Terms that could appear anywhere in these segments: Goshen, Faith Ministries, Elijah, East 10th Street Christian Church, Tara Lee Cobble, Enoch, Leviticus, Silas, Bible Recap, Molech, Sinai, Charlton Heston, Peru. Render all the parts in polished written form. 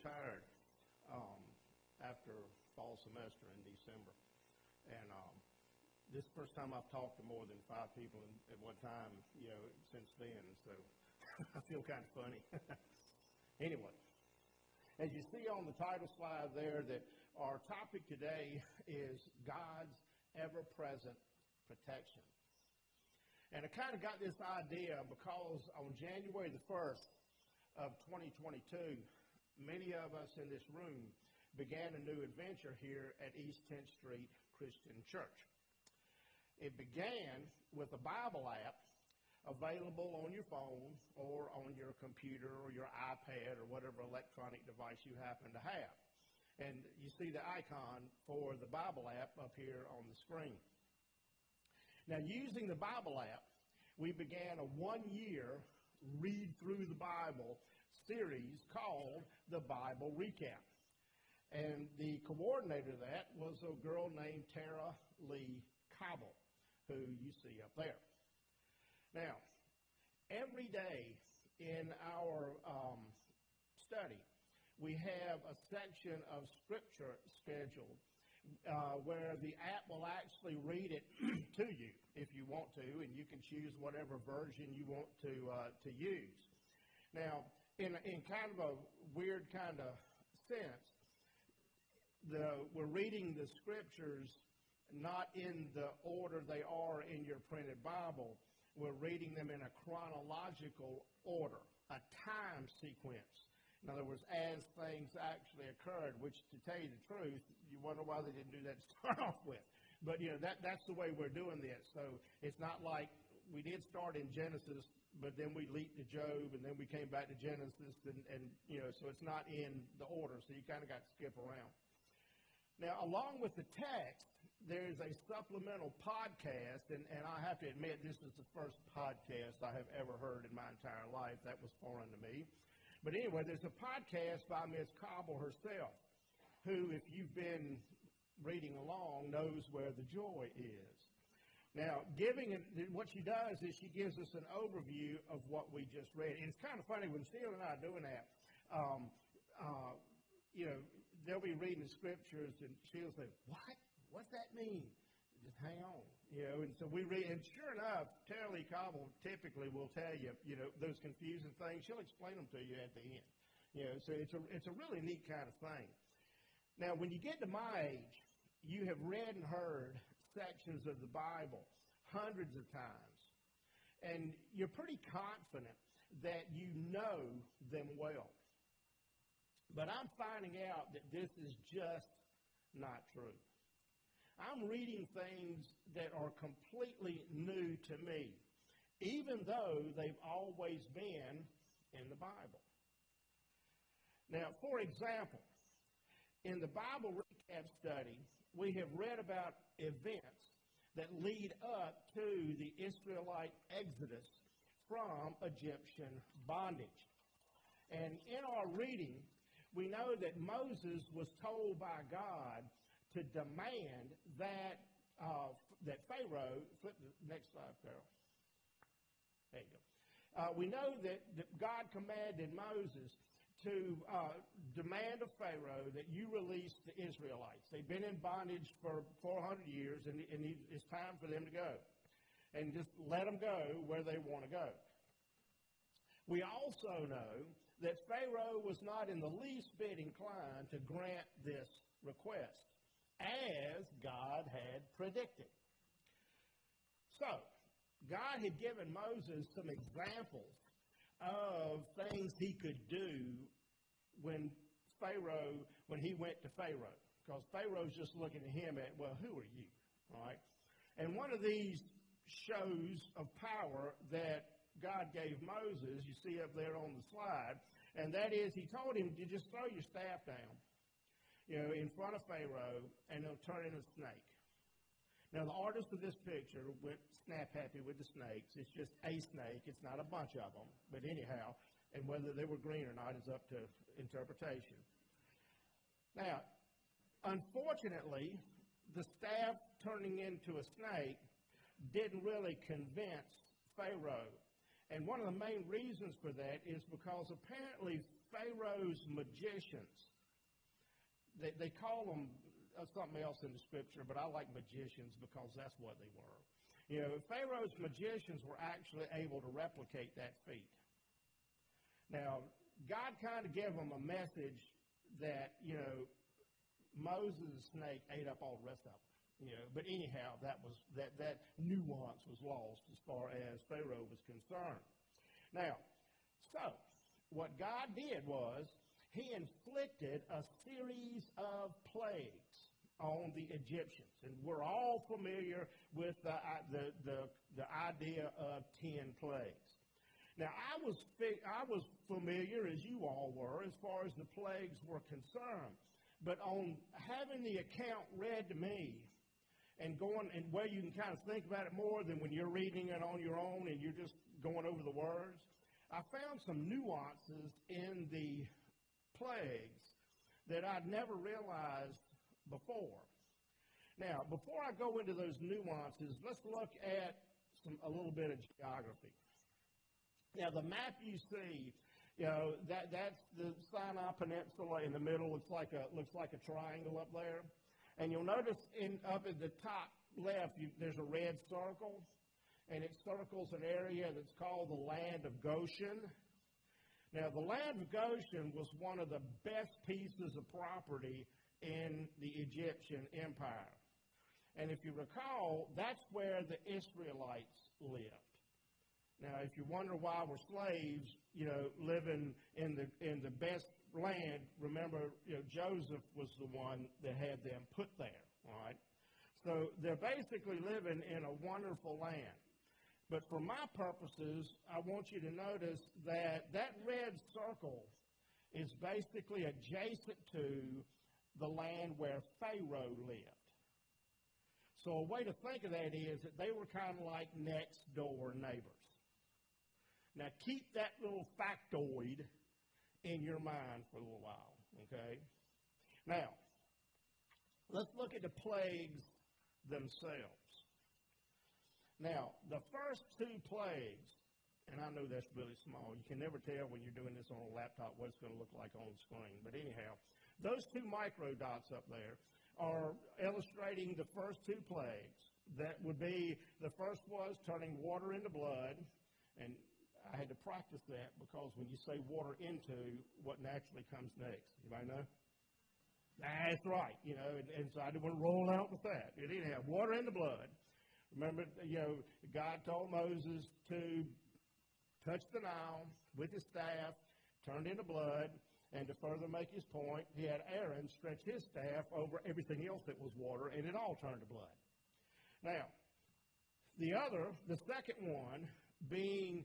retired after fall semester in December. And this is the first time I've talked to more than 5 people at one time, you know, since then. So I feel kind of funny. Anyway, as you see on the title slide there, that our topic today is God's ever-present protection. And I kind of got this idea because on January the 1st of 2022, many of us in this room began a new adventure here at East 10th Street Christian Church. It began with a Bible app available on your phone or on your computer or your iPad or whatever electronic device you happen to have. And you see the icon for the Bible app up here on the screen. Now, using the Bible app, we began a one-year read through the Bible series called the Bible Recap. And the coordinator of that was a girl named Tara Lee Cobble, who you see up there. Now, every day in our study, we have a section of Scripture scheduled where the app will actually read it to you if you want to, and you can choose whatever version you want to use. Now, in kind of a weird kind of sense, we're reading the Scriptures not in the order they are in your printed Bible. We're reading them in a chronological order, a time sequence. In other words, as things actually occurred, which, to tell you the truth, you wonder why they didn't do that to start off with. But, you know, that's the way we're doing this. So it's not like we did start in Genesis, but then we leaped to Job, and then we came back to Genesis, and you know, so it's not in the order. So you kind of got to skip around. Now, along with the text, there is a supplemental podcast, and I have to admit, this is the first podcast I have ever heard in my entire life. That was foreign to me. But anyway, there's a podcast by Ms. Cobble herself, who, if you've been reading along, knows where the joy is. Now, what she does is she gives us an overview of what we just read. And it's kind of funny, when Steele and I are doing that, you know, they'll be reading the Scriptures, and she'll say, "What? What's that mean?" Just hang on, you know. And so we read, and sure enough, Tara Lee Cobble typically will tell you, you know, those confusing things. She'll explain them to you at the end, you know. So it's a really neat kind of thing. Now, when you get to my age, you have read and heard sections of the Bible hundreds of times, and you're pretty confident that you know them well. But I'm finding out that this is just not true. I'm reading things that are completely new to me, even though they've always been in the Bible. Now, for example, in the Bible Recap study, we have read about events that lead up to the Israelite exodus from Egyptian bondage. And in our reading, we know that Moses was told by God to demand that that Pharaoh, flip the next slide, Pharaoh. There you go. We know that God commanded Moses to demand of Pharaoh that you release the Israelites. They've been in bondage for 400 years, and it's time for them to go. And just let them go where they want to go. We also know that Pharaoh was not in the least bit inclined to grant this request, as God had predicted. So, God had given Moses some examples of things he could do when he went to Pharaoh. Because Pharaoh's just looking at him at, well, who are you? All right? And one of these shows of power that God gave Moses, you see up there on the slide, and that is, he told him to just throw your staff down, you know, in front of Pharaoh, and he'll turn into a snake. Now, the artist of this picture went snap-happy with the snakes. It's just a snake. It's not a bunch of them. But anyhow, and whether they were green or not is up to interpretation. Now, unfortunately, the staff turning into a snake didn't really convince Pharaoh. And one of the main reasons for that is because apparently Pharaoh's magicians. They call them something else in the scripture, but I like magicians because that's what they were. You know, Pharaoh's magicians were actually able to replicate that feat. Now, God kind of gave them a message that, you know, Moses' snake ate up all the rest of them. You know, but anyhow, that nuance was lost as far as Pharaoh was concerned. Now, so what God did was he inflicted a series of plagues on the Egyptians, and we're all familiar with the idea of 10 plagues. Now, I was familiar, as you all were, as far as the plagues were concerned, but on having the account read to me, and going and where you can kind of think about it more than when you're reading it on your own and you're just going over the words, I found some nuances in the plagues that I'd never realized before. Now, before I go into those nuances, let's look at a little bit of geography. Now, the map you see, you know, that's the Sinai Peninsula in the middle. Looks like a triangle up there. And you'll notice up at the top left, there's a red circle, and it circles an area that's called the land of Goshen. Now, the land of Goshen was one of the best pieces of property in the Egyptian Empire. And if you recall, that's where the Israelites lived. Now, if you wonder why we're slaves, you know, living in the best land, remember, you know, Joseph was the one that had them put there, all right? So they're basically living in a wonderful land. But for my purposes, I want you to notice that red circle is basically adjacent to the land where Pharaoh lived. So a way to think of that is that they were kind of like next door neighbors. Now keep that little factoid in your mind for a little while, okay? Now, let's look at the plagues themselves. Now, the first 2 plagues, and I know that's really small. You can never tell when you're doing this on a laptop what it's going to look like on the screen. But anyhow, those 2 micro dots up there are illustrating the first 2 plagues. That would be, the first was turning water into blood, and I had to practice that because when you say water into, what naturally comes next? Anybody know? That's right, you know, and so I didn't want to roll out with that. It didn't have water into blood. Remember, you know, God told Moses to touch the Nile with his staff, turned into blood, and to further make his point, he had Aaron stretch his staff over everything else that was water, and it all turned to blood. Now, the second one being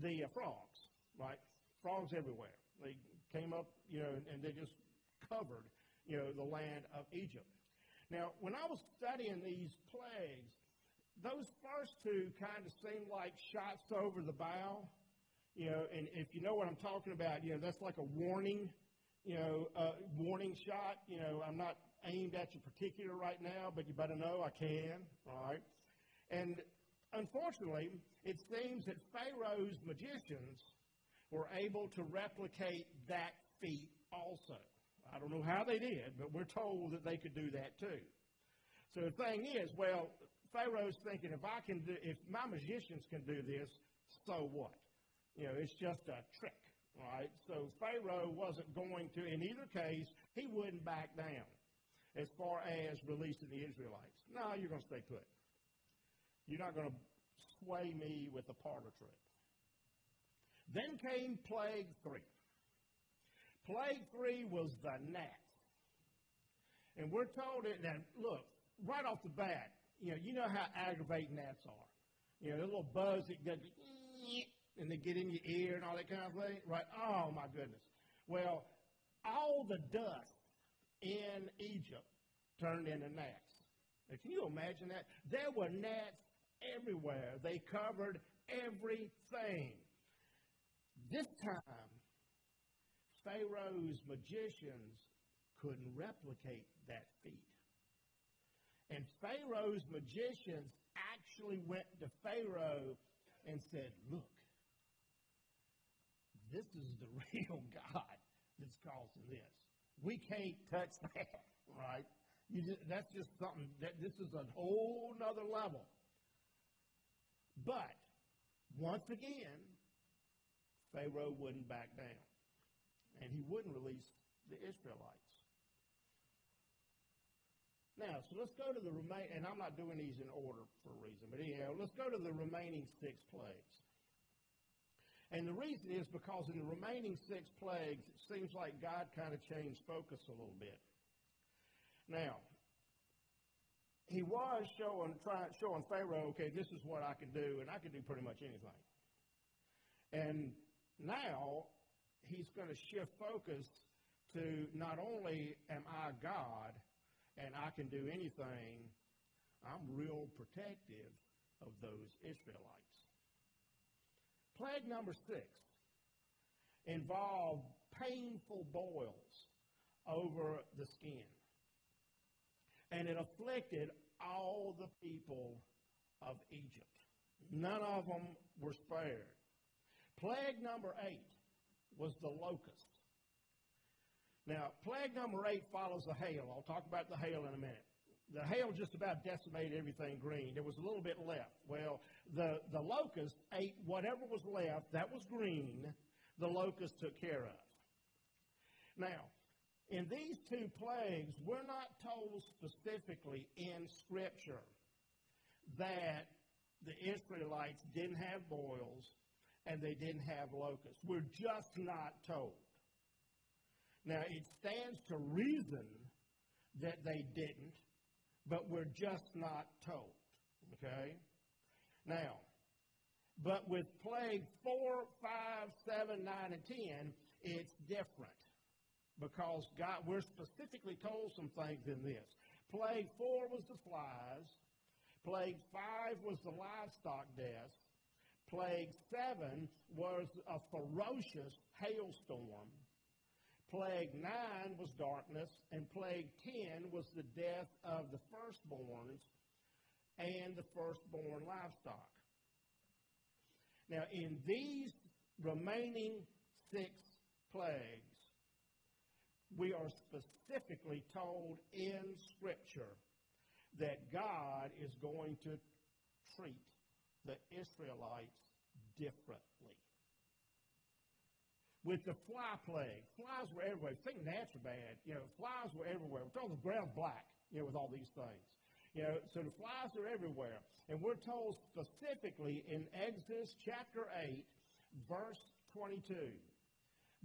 the frogs, right? Frogs everywhere. They came up, you know, and they just covered, you know, the land of Egypt. Now, when I was studying these plagues, those first 2 kind of seemed like shots over the bow, you know, and if you know what I'm talking about, you know, that's like a warning, you know, warning shot. You know, I'm not aimed at you particular right now, but you better know I can, all right? And unfortunately, it seems that Pharaoh's magicians were able to replicate that feat also. I don't know how they did, but we're told that they could do that too. So the thing is, well, Pharaoh's thinking, if my magicians can do this, so what? You know, it's just a trick, right? So Pharaoh wasn't going to, in either case, he wouldn't back down as far as releasing the Israelites. No, you're going to stay put. You're not going to sway me with a parlor trick. Then came plague 3. Plague 3 was the gnat. And we're told that, look, right off the bat, you know how aggravating gnats are. You know, the little buzz that goes, and they get in your ear and all that kind of thing, right? Oh, my goodness. Well, all the dust in Egypt turned into gnats. Now, can you imagine that? There were gnats everywhere. They covered everything. This time, Pharaoh's magicians couldn't replicate that feat. And Pharaoh's magicians actually went to Pharaoh and said, look, This is the real God that's causing this. We can't touch that, right? That's just something that this is a whole nother level. But once again, Pharaoh wouldn't back down, and he wouldn't release the Israelites. Now, so let's go to the remaining, and I'm not doing these in order for a reason, but anyhow, let's go to the remaining six plagues. And the reason is because in the remaining six plagues, it seems like God kind of changed focus a little bit. Now, he was showing Pharaoh, okay, this is what I can do, and I can do pretty much anything. And now, he's going to shift focus to not only am I God, and I can do anything, I'm real protective of those Israelites. Plague number 6 involved painful boils over the skin. And it afflicted all the people of Egypt. None of them were spared. Plague number 8 was the locust. Now, plague number 8 follows the hail. I'll talk about the hail in a minute. The hail just about decimated everything green. There was a little bit left. Well, the locust ate whatever was left that was green, the locust took care of. Now, in these two plagues, we're not told specifically in Scripture that the Israelites didn't have boils and they didn't have locusts. We're just not told. Now, it stands to reason that they didn't, but we're just not told, okay? Now, but with plague 4, 5, 7, 9, and 10, it's different because God, we're specifically told some things in this. Plague 4 was the flies. Plague 5 was the livestock death. Plague 7 was a ferocious hailstorm. Plague 9 was darkness, and plague 10 was the death of the firstborns and the firstborn livestock. Now, in these remaining 6 plagues, we are specifically told in Scripture that God is going to treat the Israelites differently. With the fly plague, flies were everywhere. Think gnats are bad. You know, flies were everywhere. We're told the ground black, you know, with all these things. You know, so the flies are everywhere. And we're told specifically in Exodus chapter 8, verse 22,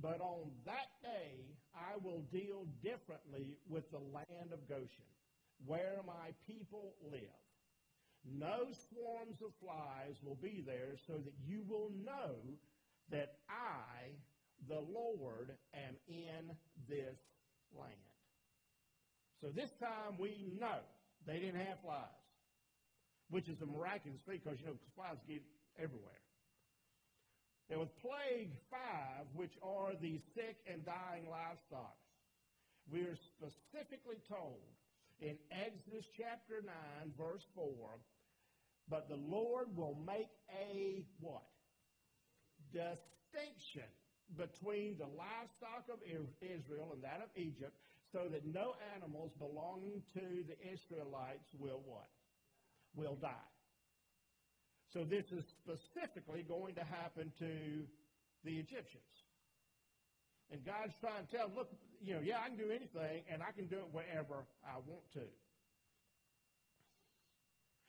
but on that day I will deal differently with the land of Goshen, where my people live. No swarms of flies will be there, so that you will know that I, the Lord, am in this land. So this time we know they didn't have flies, which is a miraculous thing because, you know, flies get everywhere. Now with plague 5, which are the sick and dying livestock, we are specifically told in Exodus chapter 9, verse 4, but the Lord will make a what? Distinction between the livestock of Israel and that of Egypt, so that no animals belonging to the Israelites will what? Will die. So this is specifically going to happen to the Egyptians. And God's trying to tell them, look, you know, yeah, I can do anything, and I can do it wherever I want to.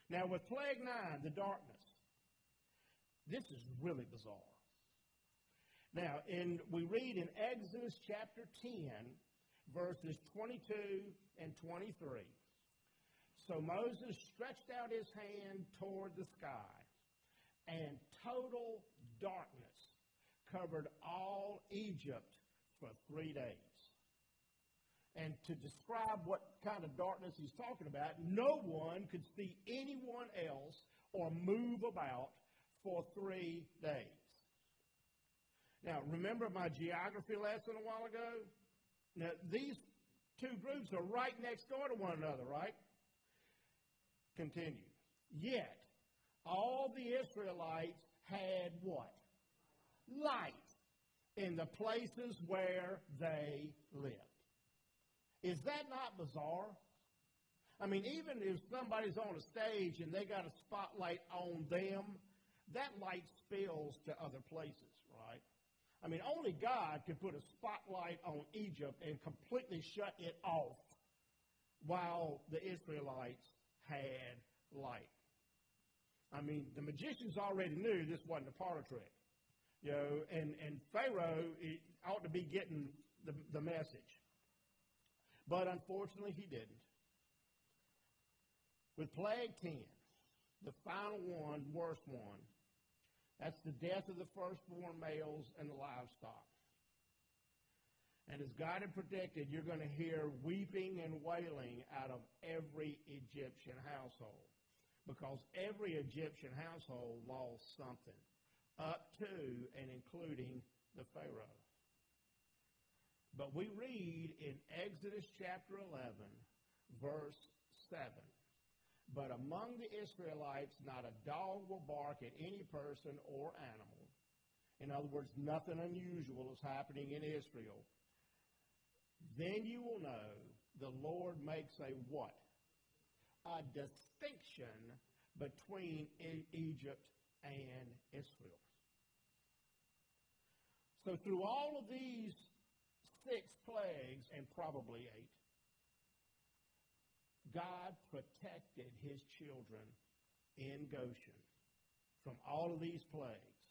Now with plague 9, the darkness, this is really bizarre. Now, we read in Exodus chapter 10, verses 22 and 23. So Moses stretched out his hand toward the sky, and total darkness covered all Egypt for 3 days. And to describe what kind of darkness he's talking about, no one could see anyone else or move about for 3 days. Now, remember my geography lesson a while ago? Now, these two groups are right next door to one another, right? Continue. Yet, all the Israelites had what? Light. in the places where they lived. Is that not bizarre? I mean, even if somebody's on a stage and they got a spotlight on them, that light spills to other places, right? I mean, only God could put a spotlight on Egypt and completely shut it off while the Israelites had light. I mean, the magicians already knew this wasn't a parlor trick, you know, and Pharaoh ought to be getting the message. But unfortunately, he didn't. With Plague 10, the final one, worst one, that's the death of the firstborn males and the livestock. And as God had predicted, you're going to hear weeping and wailing out of every Egyptian household, because every Egyptian household lost something, up to and including the Pharaoh. But we read in Exodus chapter 11, verse 7, "But among the Israelites not a dog will bark at any person or animal." In other words, nothing unusual is happening in Israel. "Then you will know the Lord makes a" what? A distinction between Egypt and Israel. So through all of these 6 plagues, and probably 8, God protected his children in Goshen from all of these plagues.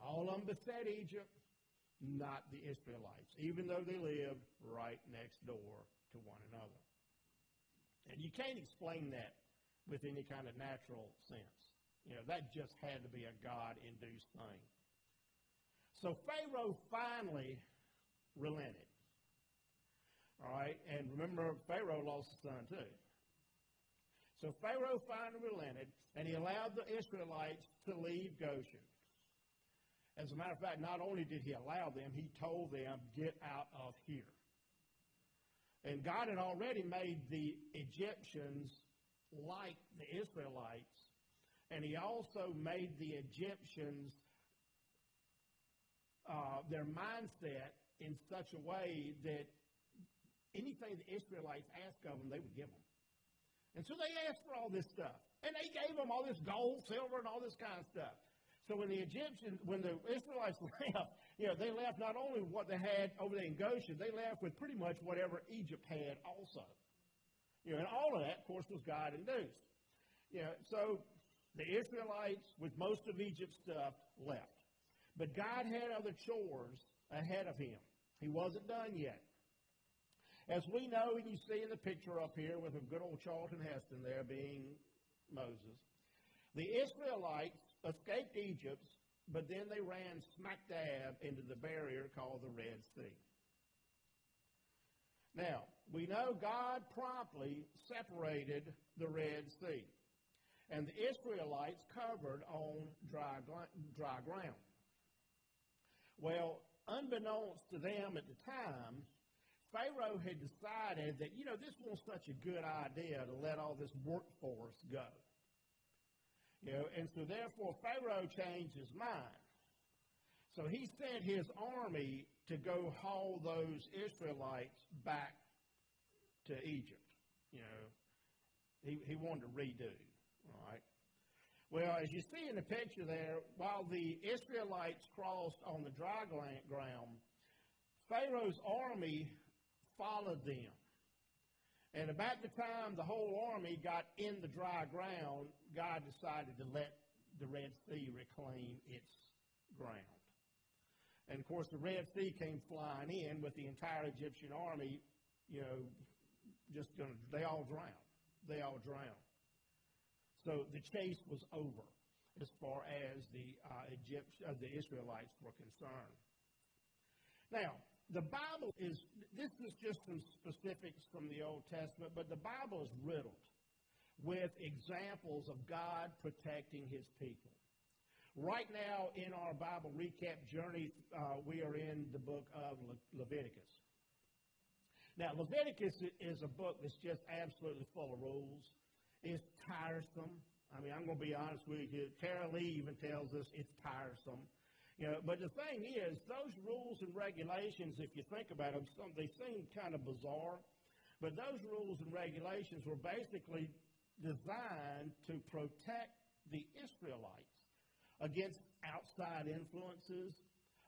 All of them beset Egypt, not the Israelites, even though they lived right next door to one another. And you can't explain that with any kind of natural sense. You know, that just had to be a God-induced thing. So Pharaoh finally relented. All right? And remember, Pharaoh lost a son too. So Pharaoh finally relented, and he allowed the Israelites to leave Goshen. As a matter of fact, not only did he allow them, he told them, "Get out of here." And God had already made the Egyptians like the Israelites, and he also made the Egyptians, their mindset in such a way that anything the Israelites asked of them, they would give them. And so they asked for all this stuff, and they gave them all this gold, silver, and all this kind of stuff. So when the Egyptians, when the Israelites left, you know, they left not only what they had over there in Goshen, they left with pretty much whatever Egypt had also. You know, and all of that, of course, was God-induced. You know, so the Israelites, with most of Egypt's stuff, left. But God had other chores ahead of him. He wasn't done yet. As we know, and you see in the picture up here with a good old Charlton Heston there being Moses, the Israelites escaped Egypt, but then they ran smack dab into the barrier called the Red Sea. Now, we know God promptly separated the Red Sea, and the Israelites covered on dry ground. Well, unbeknownst to them at the time, Pharaoh had decided that, you know, this wasn't such a good idea to let all this workforce go. You know, and so therefore Pharaoh changed his mind. So he sent his army to go haul those Israelites back to Egypt. You know, he wanted to redo, all right? Well, as you see in the picture there, while the Israelites crossed on the dry ground, Pharaoh's army followed them. And about the time the whole army got in the dry ground, God decided to let the Red Sea reclaim its ground. And, of course, the Red Sea came flying in with the entire Egyptian army, you know, just going to, they all drowned. They all drowned. So the chase was over as far as the Israelites were concerned. Now, the Bible is, this is just some specifics from the Old Testament, but the Bible is riddled with examples of God protecting his people. Right now in our Bible recap journey, we are in the book of Leviticus. Now, Leviticus is a book that's just absolutely full of rules. It's tiresome. I mean, I'm going to be honest with you. Tara Lee even tells us it's tiresome. You know, but the thing is, those rules and regulations, if you think about them, they seem kind of bizarre, but those rules and regulations were basically designed to protect the Israelites against outside influences,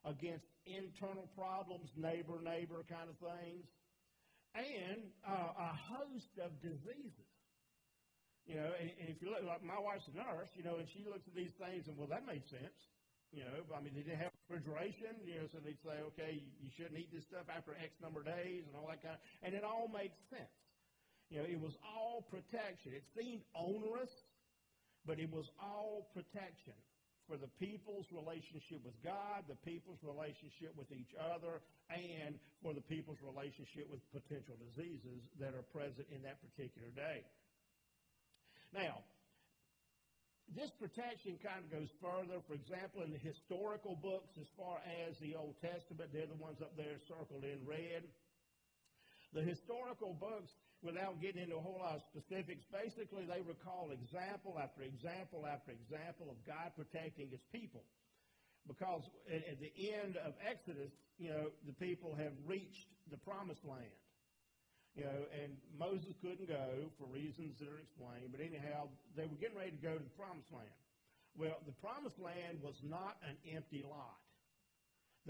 against internal problems, neighbor kind of things, and a host of diseases. You know, and if you look, like my wife's a nurse, you know, and she looks at these things and, well, that made sense. You know, I mean, they didn't have refrigeration, you know, so they'd say, okay, you shouldn't eat this stuff after X number of days and all that kind of, and it all makes sense. You know, it was all protection. It seemed onerous, but it was all protection for the people's relationship with God, the people's relationship with each other, and for the people's relationship with potential diseases that are present in that particular day. Now, this protection kind of goes further. For example, in the historical books, as far as the Old Testament, they're the ones up there circled in red. The historical books, without getting into a whole lot of specifics, basically they recall example after example after example of God protecting his people. Because at the end of Exodus, you know, the people have reached the promised land. You know, and Moses couldn't go for reasons that are explained, but anyhow, they were getting ready to go to the promised land. Well, the promised land was not an empty lot.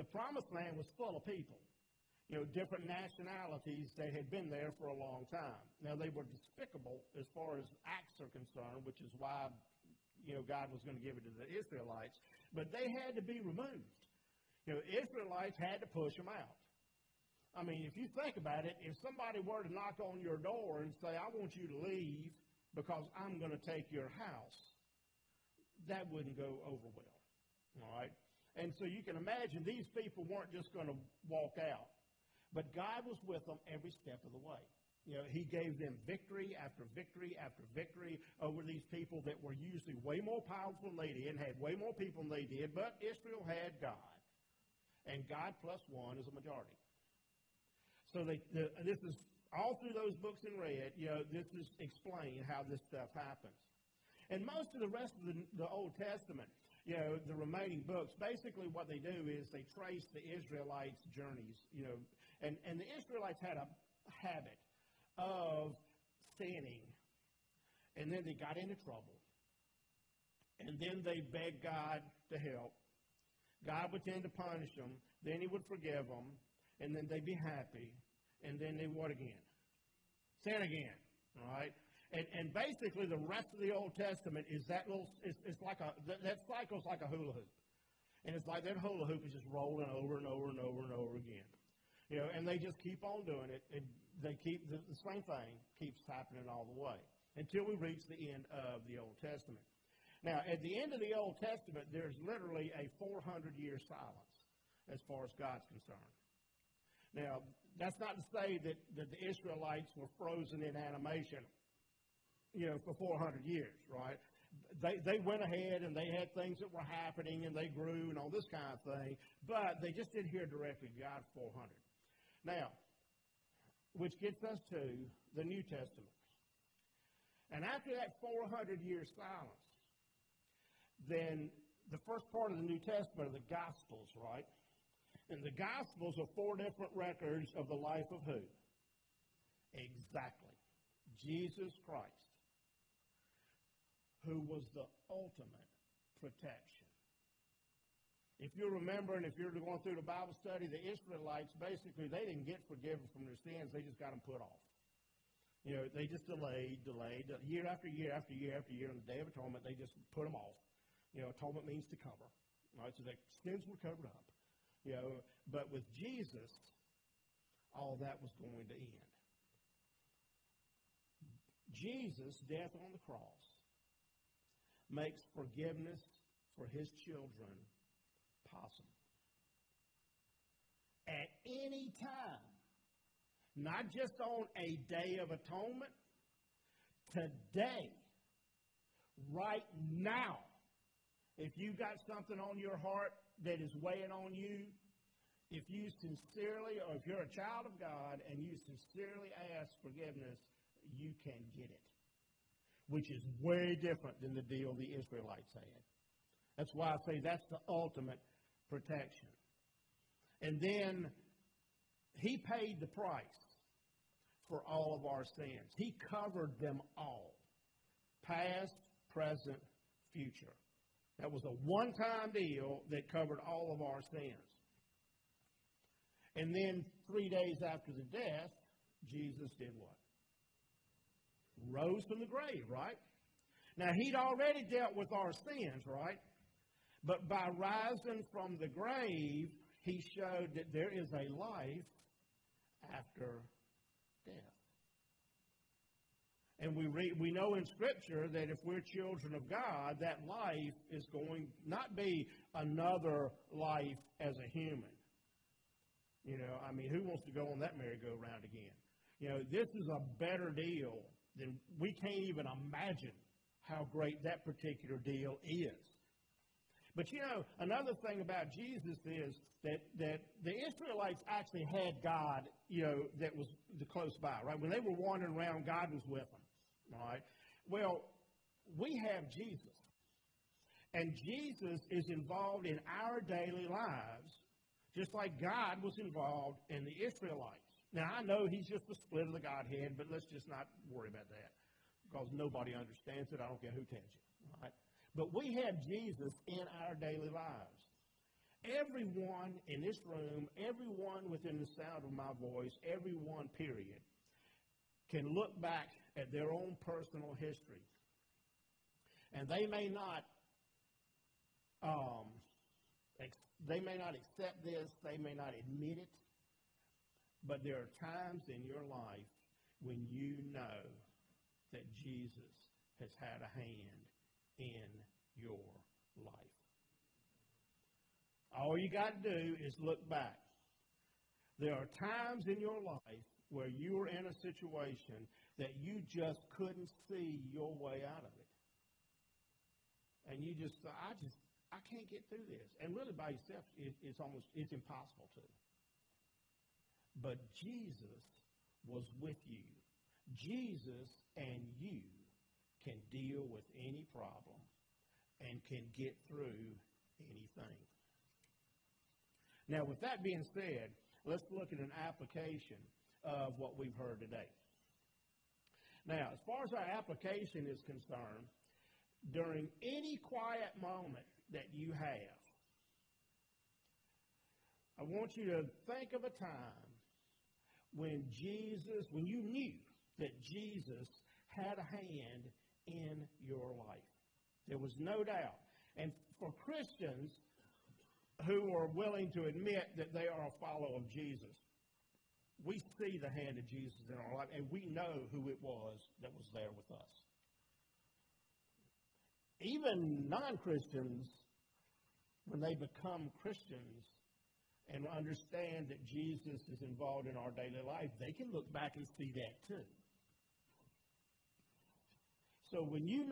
The promised land was full of people, you know, different nationalities that had been there for a long time. Now, they were despicable as far as acts are concerned, which is why, you know, God was going to give it to the Israelites, but they had to be removed. You know, Israelites had to push them out. I mean, if you think about it, if somebody were to knock on your door and say, I want you to leave because I'm going to take your house, that wouldn't go over well, all right? And so you can imagine these people weren't just going to walk out, but God was with them every step of the way. You know, he gave them victory after victory after victory over these people that were usually way more powerful than they did, had way more people than they did, but Israel had God, and God plus one is a majority. So this is all through those books in red, you know, this is explained how this stuff happens. And most of the rest of the Old Testament, you know, the remaining books, basically what they do is they trace the Israelites' journeys, you know, and the Israelites had a habit of sinning, and then they got into trouble, and then they begged God to help. God would tend to punish them, then he would forgive them, and then they'd be happy, and then they what again? Sin again, all right? And basically the rest of the Old Testament is that little, it's like a, that cycle's like a hula hoop. And it's like that hula hoop is just rolling over and over and over and over again. You know, and they just keep on doing it, and they keep, the same thing keeps happening all the way until we reach the end of the Old Testament. Now, at the end of the Old Testament, there's literally a 400-year silence as far as God's concerned. Now, that's not to say that the Israelites were frozen in animation, you know, for 400 years, right? They went ahead and they had things that were happening and they grew and all this kind of thing, but they just didn't hear directly God 400. Now, which gets us to the New Testament. And after that 400-year silence, then the first part of the New Testament are the Gospels, right? And the Gospels are four different records of the life of who? Exactly. Jesus Christ, who was the ultimate protection. If you remember, and if you're going through the Bible study, the Israelites, basically, they didn't get forgiven from their sins. They just got them put off. You know, they just delayed, year after year after year after year. On the Day of Atonement, they just put them off. You know, atonement means to cover. Right? So their sins were covered up. You know, but with Jesus, all that was going to end. Jesus' death on the cross makes forgiveness for his children possible. At any time, not just on a Day of Atonement, today, right now, if you've got something on your heart that is weighing on you, if you sincerely, or if you're a child of God and you sincerely ask forgiveness, you can get it, which is way different than the deal the Israelites had. That's why I say that's the ultimate protection. And then He paid the price for all of our sins. He covered them all, past, present, future. That was a one-time deal that covered all of our sins. And then 3 days after the death, Jesus did what? Rose from the grave, right? Now, He'd already dealt with our sins, right? But by rising from the grave, He showed that there is a life after death. And we know in Scripture that if we're children of God, that life is going not be another life as a human. You know, I mean, who wants to go on that merry-go-round again? You know, this is a better deal than we can't even imagine how great that particular deal is. But, you know, another thing about Jesus is that the Israelites actually had God, you know, that was close by, right? When they were wandering around, God was with them, all right? Well, we have Jesus. And Jesus is involved in our daily lives just like God was involved in the Israelites. Now, I know He's just a split of the Godhead, but let's just not worry about that because nobody understands it. I don't care who tells you, all right? But we have Jesus in our daily lives. Everyone in this room, everyone within the sound of my voice, everyone, period, can look back at their own personal history. And they may not accept this, they may not admit it, but there are times in your life when you know that Jesus has had a hand in your life. All you got to do is look back. There are times in your life where you were in a situation that you just couldn't see your way out of it. And you just thought, I can't get through this. And really by yourself, it's impossible to. But Jesus was with you. Jesus and you can deal with any problem and can get through anything. Now, with that being said, let's look at an application of what we've heard today. Now, as far as our application is concerned, during any quiet moment that you have, I want you to think of a time when you knew that Jesus had a hand in your life. There was no doubt. And for Christians who are willing to admit that they are a follower of Jesus, we see the hand of Jesus in our life, and we know who it was that was there with us. Even non-Christians, when they become Christians and understand that Jesus is involved in our daily life, they can look back and see that too. So when you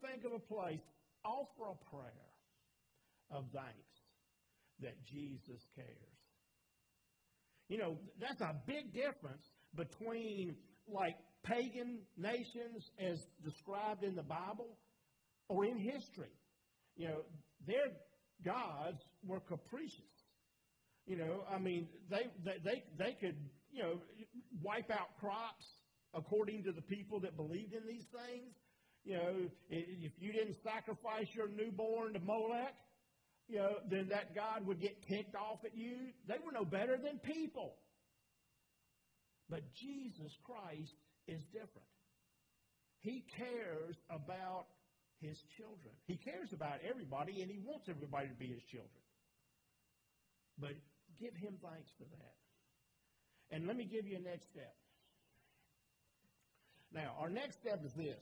think of a place, offer a prayer of thanks that Jesus cares. You know, that's a big difference between like pagan nations as described in the Bible or in history. You know, their gods were capricious. You know, I mean, they could, you know, wipe out crops according to the people that believed in these things. You know, if you didn't sacrifice your newborn to Molech, you know, then that God would get kicked off at you. They were no better than people. But Jesus Christ is different. He cares about His children. He cares about everybody, and He wants everybody to be His children. But give Him thanks for that. And let me give you a next step. Now, our next step is this.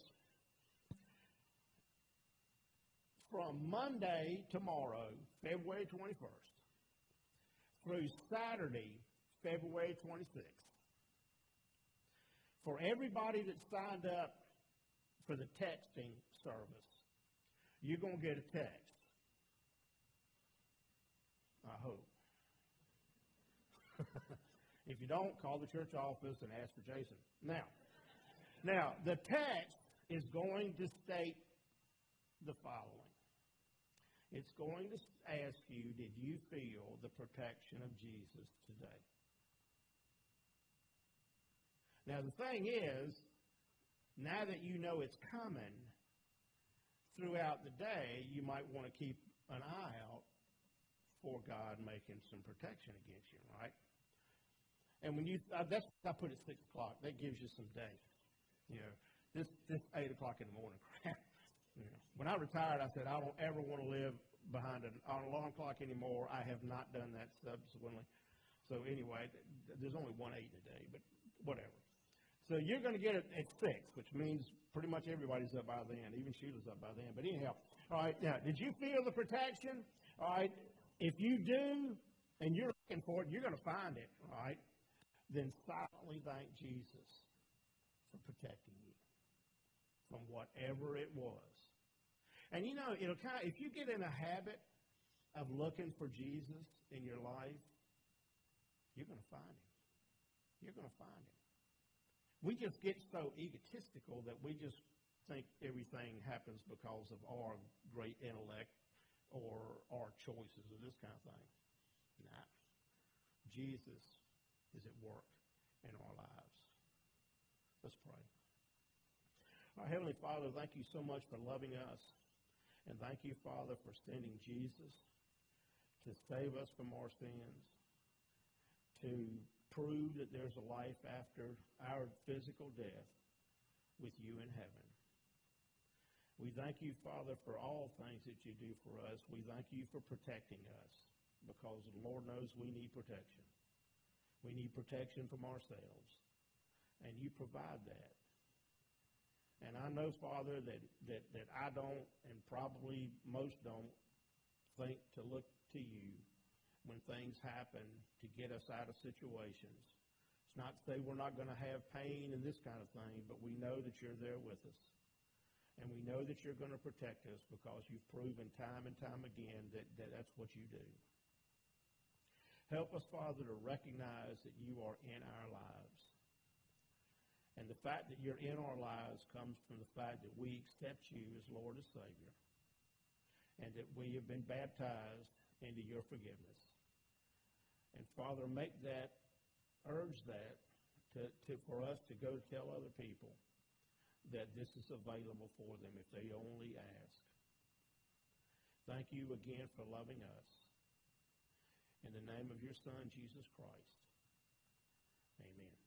From Monday, tomorrow, February 21st, through Saturday, February 26th, for everybody that signed up for the texting service, you're going to get a text. I hope. If you don't, call the church office and ask for Jason. Now, the text is going to state the following. It's going to ask you, did you feel the protection of Jesus today? Now, the thing is, now that you know it's coming, throughout the day, you might want to keep an eye out for God making some protection against you, right? And when you, I put it 6 o'clock. That gives you some day. You know, this 8 o'clock in the morning crap. You know, when I retired, I said, I don't ever want to live behind an alarm clock anymore. I have not done that subsequently. So anyway, there's only 1 8 in a day, but whatever. So you're going to get it at 6, which means pretty much everybody's up by then. Even Sheila's up by then. But anyhow, all right, now, did you feel the protection? All right, if you do and you're looking for it, you're going to find it, all right? Then silently thank Jesus for protecting you from whatever it was. And, you know, it'll kind of, if you get in a habit of looking for Jesus in your life, you're going to find him. You're going to find him. We just get so egotistical that we just think everything happens because of our great intellect or our choices or this kind of thing. Nah. Jesus is at work in our lives. Let's pray. Our Heavenly Father, thank you so much for loving us. And thank you, Father, for sending Jesus to save us from our sins, to prove that there's a life after our physical death with you in heaven. We thank you, Father, for all things that you do for us. We thank you for protecting us because the Lord knows we need protection. We need protection from ourselves, and you provide that. And I know, Father, that I don't, and probably most don't, think to look to you when things happen to get us out of situations. It's not to say we're not going to have pain and this kind of thing, but we know that you're there with us. And we know that you're going to protect us because you've proven time and time again that that's what you do. Help us, Father, to recognize that you are in our lives. And the fact that you're in our lives comes from the fact that we accept you as Lord and Savior, and that we have been baptized into your forgiveness. And, Father, urge that for us to go tell other people that this is available for them if they only ask. Thank you again for loving us. In the name of your Son, Jesus Christ, amen.